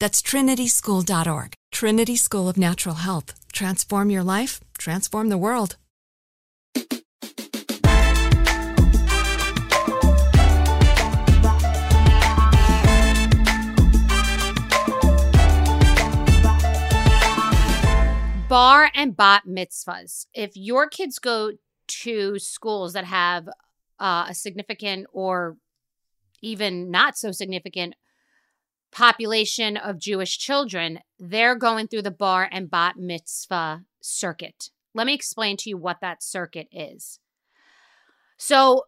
That's trinityschool.org. Trinity School of Natural Health. Transform your life, transform the world. Bar and bat mitzvahs. If your kids go to schools that have a significant or even not so significant population of Jewish children, they're going through the bar and bat mitzvah circuit. Let me explain to you what that circuit is. So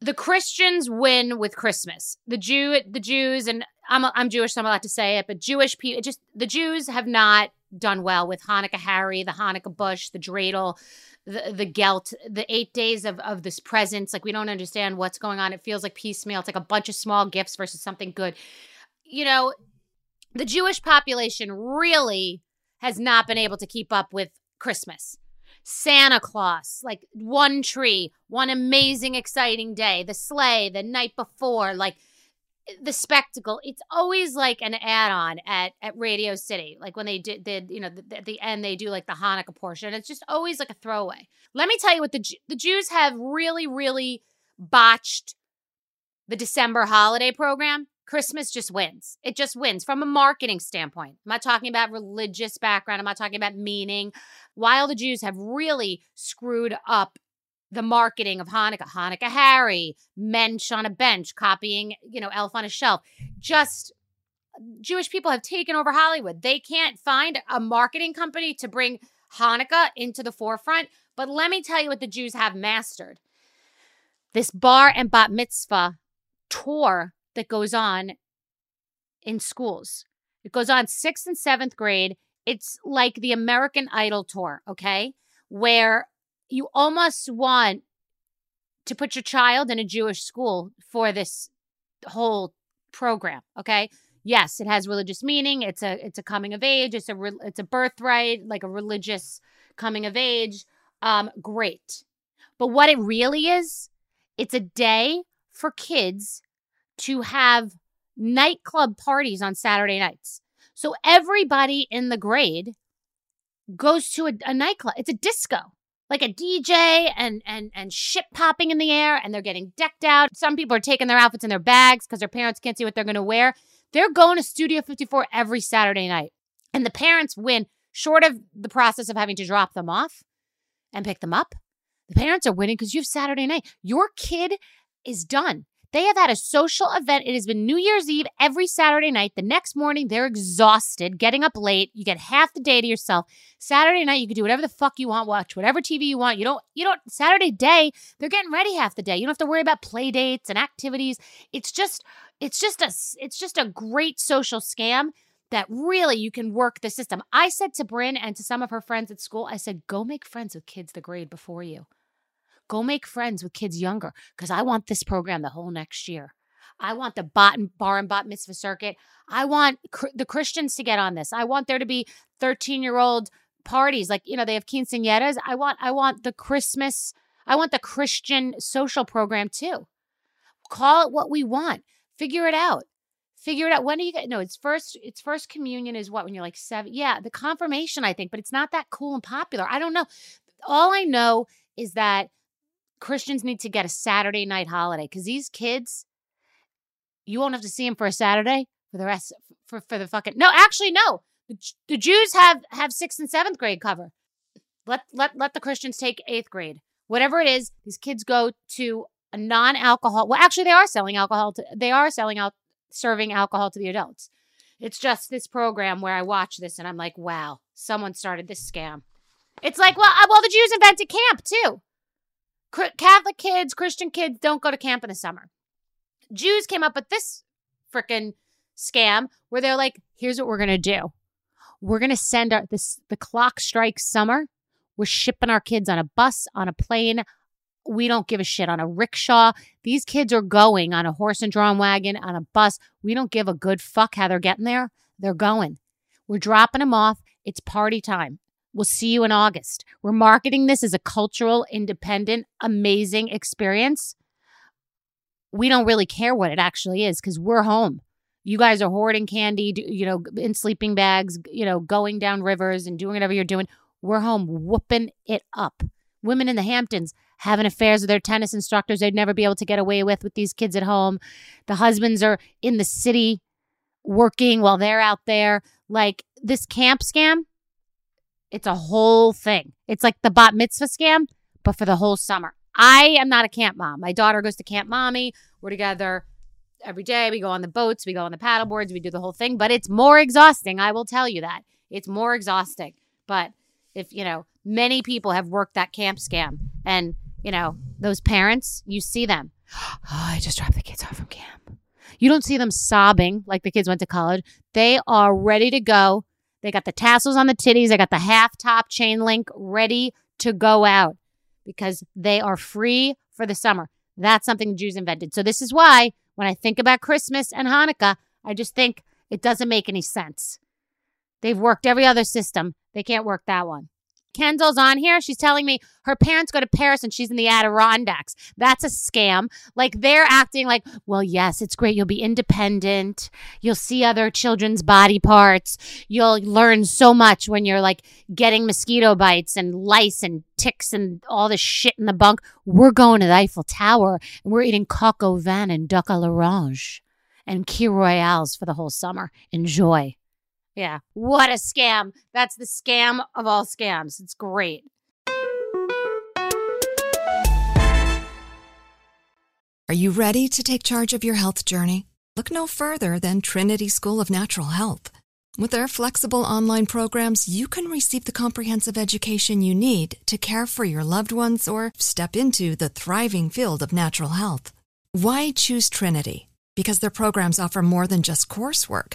the Christians win with Christmas. The Jews, and I'm Jewish, so I'm allowed to say it, but Jewish people, the Jews have not done well with Hanukkah Hari, the Hanukkah bush, the dreidel, the gelt, the 8 days of this presence. Like, we don't understand what's going on. It feels like piecemeal. It's like a bunch of small gifts versus something good. You know, the Jewish population really has not been able to keep up with Christmas. Santa Claus, like one tree, one amazing, exciting day, the sleigh, the night before, like the spectacle. It's always like an add-on at Radio City. Like when they did, you know, at the end, they do like the Hanukkah portion. It's just always like a throwaway. Let me tell you what the Jews have really, really botched the December holiday program. Christmas just wins. It just wins from a marketing standpoint. I'm not talking about religious background. I'm not talking about meaning. While the Jews have really screwed up the marketing of Hanukkah, Hanukkah Hari, Mensch on a bench, copying, you know, Elf on a Shelf. Just Jewish people have taken over Hollywood. They can't find a marketing company to bring Hanukkah into the forefront. But let me tell you what the Jews have mastered. This bar and bat mitzvah tour that goes on in schools. It goes on 6th and 7th grade. It's like the American Idol tour, okay? Where you almost want to put your child in a Jewish school for this whole program, okay? Yes, it has religious meaning. It's a coming of age. It's a birthright, like a religious coming of age. Great. But what it really is, it's a day for kids to have nightclub parties on Saturday nights. So everybody in the grade goes to a nightclub. It's a disco, like a DJ and shit popping in the air, and they're getting decked out. Some people are taking their outfits in their bags because their parents can't see what they're going to wear. They're going to Studio 54 every Saturday night, and the parents win, short of the process of having to drop them off and pick them up. The parents are winning because you have Saturday night. Your kid is done. They have had a social event. It has been New Year's Eve every Saturday night. The next morning, they're exhausted, getting up late. You get half the day to yourself. Saturday night, you can do whatever the fuck you want, watch whatever TV you want. Saturday day, they're getting ready half the day. You don't have to worry about play dates and activities. It's just a great social scam that really you can work the system. I said to Bryn and to some of her friends at school, I said, go make friends with kids the grade before you. Go make friends with kids younger, because I want this program the whole next year. I want the bar and bat mitzvah circuit. I want the Christians to get on this. I want there to be 13-year-old parties. They have quinceañeras. I want the Christmas. I want the Christian social program too. Call it what we want. Figure it out. Figure it out. When do you get? No, it's first communion is what, when you're like 7? Yeah, the confirmation, I think, but it's not that cool and popular. I don't know. All I know is that Christians need to get a Saturday night holiday, because these kids, you won't have to see them for a Saturday for the rest for the fucking no. Actually, no. The Jews have 6th and 7th grade cover. Let the Christians take 8th grade. Whatever it is, these kids go to a non-alcohol. Well, actually, they are selling alcohol. Serving alcohol to the adults. It's just this program where I watch this and I'm like, wow, someone started this scam. It's like, well, the Jews invented camp too. Catholic kids, Christian kids don't go to camp in the summer. Jews came up with this freaking scam where they're like, here's what we're going to do. We're going to send the clock strikes summer. We're shipping our kids on a bus, on a plane. We don't give a shit, on a rickshaw. These kids are going on a horse and drawn wagon, on a bus. We don't give a good fuck how they're getting there. They're going. We're dropping them off. It's party time. We'll see you in August. We're marketing this as a cultural, independent, amazing experience. We don't really care what it actually is, because we're home. You guys are hoarding candy, in sleeping bags, going down rivers and doing whatever you're doing. We're home whooping it up. Women in the Hamptons having affairs with their tennis instructors they'd never be able to get away with these kids at home. The husbands are in the city working while they're out there. Like, this camp scam, it's a whole thing. It's like the bat mitzvah scam, but for the whole summer. I am not a camp mom. My daughter goes to Camp Mommy. We're together every day. We go on the boats. We go on the paddle boards. We do the whole thing. But it's more exhausting. I will tell you that. It's more exhausting. But if, many people have worked that camp scam. And, those parents, you see them. Oh, I just dropped the kids off from camp. You don't see them sobbing like the kids went to college. They are ready to go. They got the tassels on the titties. They got the half top chain link ready to go out, because they are free for the summer. That's something the Jews invented. So this is why when I think about Christmas and Hanukkah, I just think it doesn't make any sense. They've worked every other system. They can't work that one. Kendall's on here. She's telling me her parents go to Paris and she's in the Adirondacks. That's a scam. Like, they're acting like, well, yes, it's great. You'll be independent. You'll see other children's body parts. You'll learn so much when you're like getting mosquito bites and lice and ticks and all this shit in the bunk. We're going to the Eiffel Tower and we're eating coq au vin and duck à l'orange and key royales for the whole summer. Enjoy. Yeah. What a scam. That's the scam of all scams. It's great. Are you ready to take charge of your health journey? Look no further than Trinity School of Natural Health. With their flexible online programs, you can receive the comprehensive education you need to care for your loved ones or step into the thriving field of natural health. Why choose Trinity? Because their programs offer more than just coursework.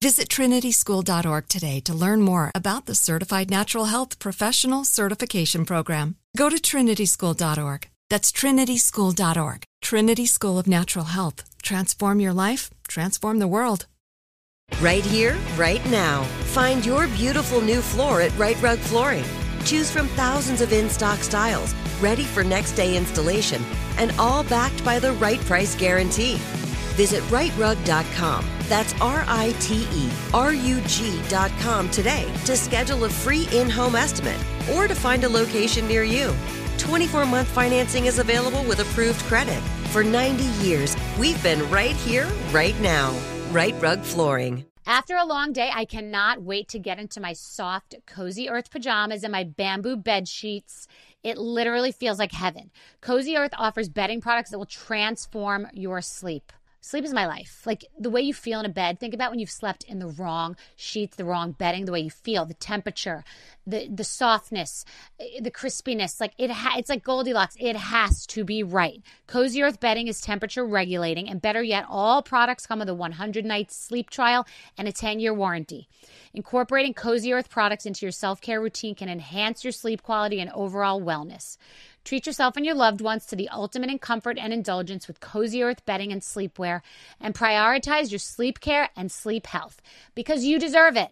Visit trinityschool.org today to learn more about the Certified Natural Health Professional Certification Program. Go to trinityschool.org. That's trinityschool.org. Trinity School of Natural Health. Transform your life, transform the world. Right here, right now. Find your beautiful new floor at Rite Rug Flooring. Choose from thousands of in-stock styles, ready for next day installation, and all backed by the right price guarantee. Visit riterug.com. That's riterug.com today to schedule a free in-home estimate or to find a location near you. 24-month financing is available with approved credit. For 90 years, we've been right here, right now. Rite Rug Flooring. After a long day, I cannot wait to get into my soft Cozy Earth pajamas and my bamboo bed sheets. It literally feels like heaven. Cozy Earth offers bedding products that will transform your sleep. Sleep is my life. Like the way you feel in a bed, think about when you've slept in the wrong sheets, the wrong bedding, the way you feel, the temperature, the softness, the crispiness. Like it's like Goldilocks. It has to be right. Cozy Earth bedding is temperature regulating, and better yet, all products come with a 100-night sleep trial and a 10-year warranty. Incorporating Cozy Earth products into your self-care routine can enhance your sleep quality and overall wellness. Treat yourself and your loved ones to the ultimate in comfort and indulgence with Cozy Earth bedding and sleepwear, and prioritize your sleep care and sleep health because you deserve it.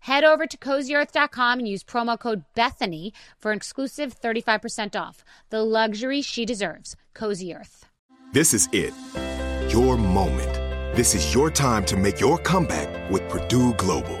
Head over to CozyEarth.com and use promo code Bethany for an exclusive 35% off. The luxury she deserves. Cozy Earth. This is it. Your moment. This is your time to make your comeback with Purdue Global.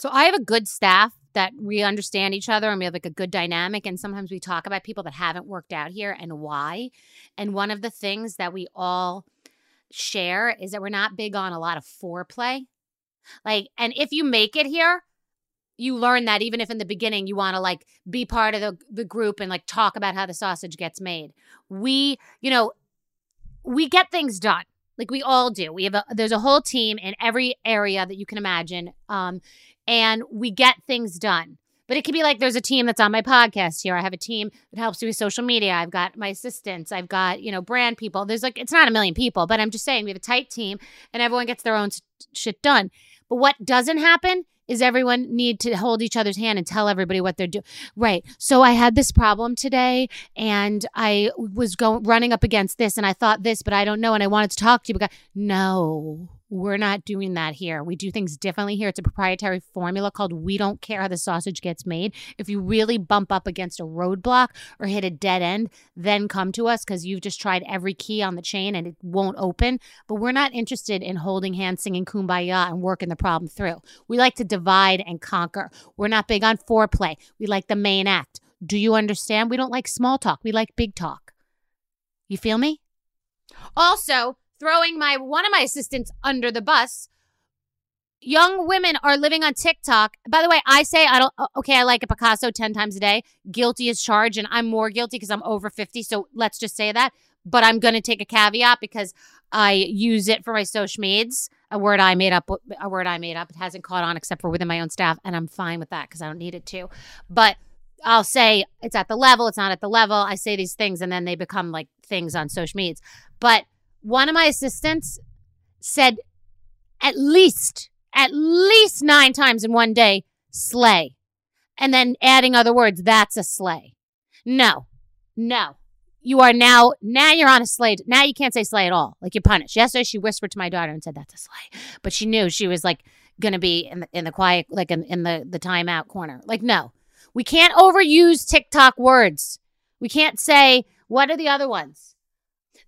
So I have a good staff that we understand each other and we have like a good dynamic. And sometimes we talk about people that haven't worked out here and why. And one of the things that we all share is that we're not big on a lot of foreplay. Like, and if you make it here, you learn that even if in the beginning you want to like be part of the group and like talk about how the sausage gets made. We get things done. Like we all do. There's a whole team in every area that you can imagine. And we get things done. But it could be like there's a team that's on my podcast here. I have a team that helps me with social media. I've got my assistants. I've got, brand people. There's like, it's not a million people, but I'm just saying we have a tight team and everyone gets their own shit done. But what doesn't happen is everyone need to hold each other's hand and tell everybody what they're doing. Right. So I had this problem today and I was running up against this and I thought this, but I don't know. And I wanted to talk to you. Because no, we're not doing that here. We do things differently here. It's a proprietary formula called We Don't Care How the Sausage Gets Made. If you really bump up against a roadblock or hit a dead end, then come to us because you've just tried every key on the chain and it won't open. But we're not interested in holding hands, singing Kumbaya and working the problem through. We like to divide and conquer. We're not big on foreplay. We like the main act. Do you understand? We don't like small talk. We like big talk. You feel me? Also, throwing one of my assistants under the bus. Young women are living on TikTok. By the way, I say I like a Picasso 10 times a day. Guilty as charged, and I'm more guilty because I'm over 50, so let's just say that. But I'm going to take a caveat because I use it for my social meds. A word I made up. It hasn't caught on except for within my own staff, and I'm fine with that because I don't need it to. But I'll say it's at the level. It's not at the level. I say these things, and then they become like things on social meds. But one of my assistants said at least 9 times in one day, slay. And then adding other words, that's a slay. No. you are now you're on a sleigh. Now you can't say sleigh at all. Like, you're punished. Yesterday she whispered to my daughter and said, that's a sleigh. But she knew she was like going to be in the quiet, like in the timeout corner. Like, no, we can't overuse TikTok words. We can't say, what are the other ones?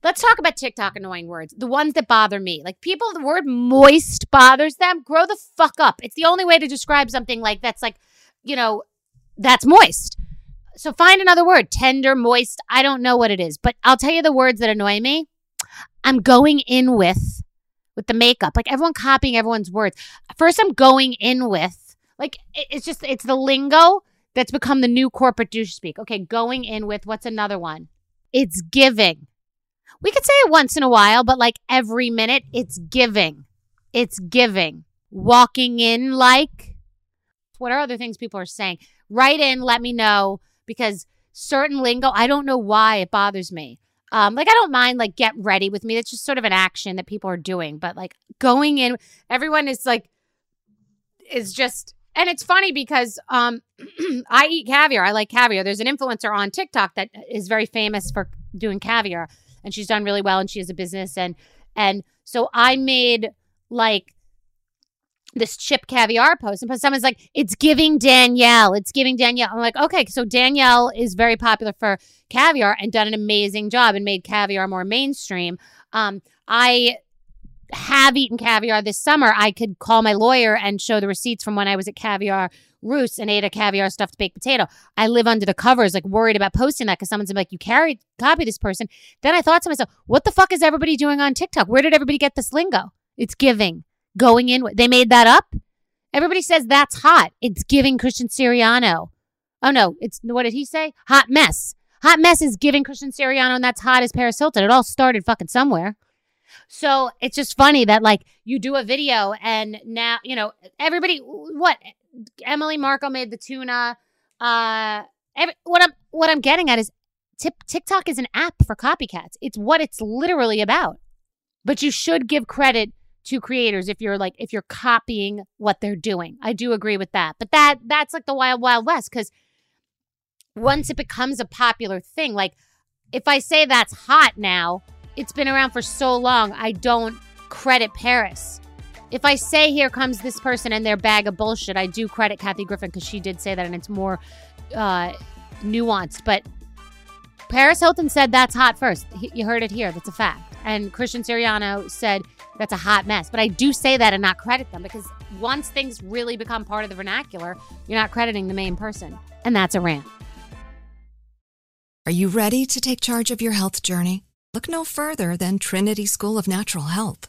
Let's talk about TikTok annoying words. The ones that bother me. Like, people, the word moist bothers them. Grow the fuck up. It's the only way to describe something like that's like, you know, that's moist. So find another word. Tender, moist. I don't know what it is. But I'll tell you the words that annoy me. I'm going in with the makeup. Like, everyone copying everyone's words. First, I'm going in with. Like, it's just, it's the lingo that's become the new corporate douche speak. Okay, going in with. What's another one? It's giving. We could say it once in a while, but like every minute, it's giving. It's giving. Walking in like. What are other things people are saying? Write in, let me know, because certain lingo, I don't know why it bothers me. Like, I don't mind like get ready with me. That's just sort of an action that people are doing. But like going in, everyone is like, is just, and it's funny because I eat caviar. I like caviar. There's an influencer on TikTok that is very famous for doing caviar. And she's done really well, and she has a business. And so I made, like, this chip caviar post. And someone's like, it's giving Danielle. It's giving Danielle. I'm like, okay, so Danielle is very popular for caviar and done an amazing job and made caviar more mainstream. I have eaten caviar this summer. I could call my lawyer and show the receipts from when I was at Caviar Roots and ate a caviar stuffed baked potato. I live under the covers, like worried about posting that because someone's like, you copy this person. Then I thought to myself, what the fuck is everybody doing on TikTok? Where did everybody get this lingo? It's giving. Going in. They made that up? Everybody says that's hot. It's giving Christian Siriano. Oh no, it's, what did he say? Hot mess. Hot mess is giving Christian Siriano, and that's hot as Paris Hilton. It all started fucking somewhere. So it's just funny that like you do a video and now, you know, everybody, what? Emily Marco made the tuna. What I'm getting at is TikTok is an app for copycats. It's what it's literally about. But you should give credit to creators if you're copying what they're doing. I do agree with that. But that's like the wild, wild west, because once it becomes a popular thing, like if I say that's hot now, it's been around for so long, I don't credit Paris. If I say, here comes this person and their bag of bullshit, I do credit Kathy Griffin because she did say that, and it's more nuanced. But Paris Hilton said that's hot first. You heard it here. That's a fact. And Christian Siriano said that's a hot mess. But I do say that and not credit them, because once things really become part of the vernacular, you're not crediting the main person. And that's a rant. Are you ready to take charge of your health journey? Look no further than Trinity School of Natural Health.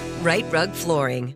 Rite Rug Flooring.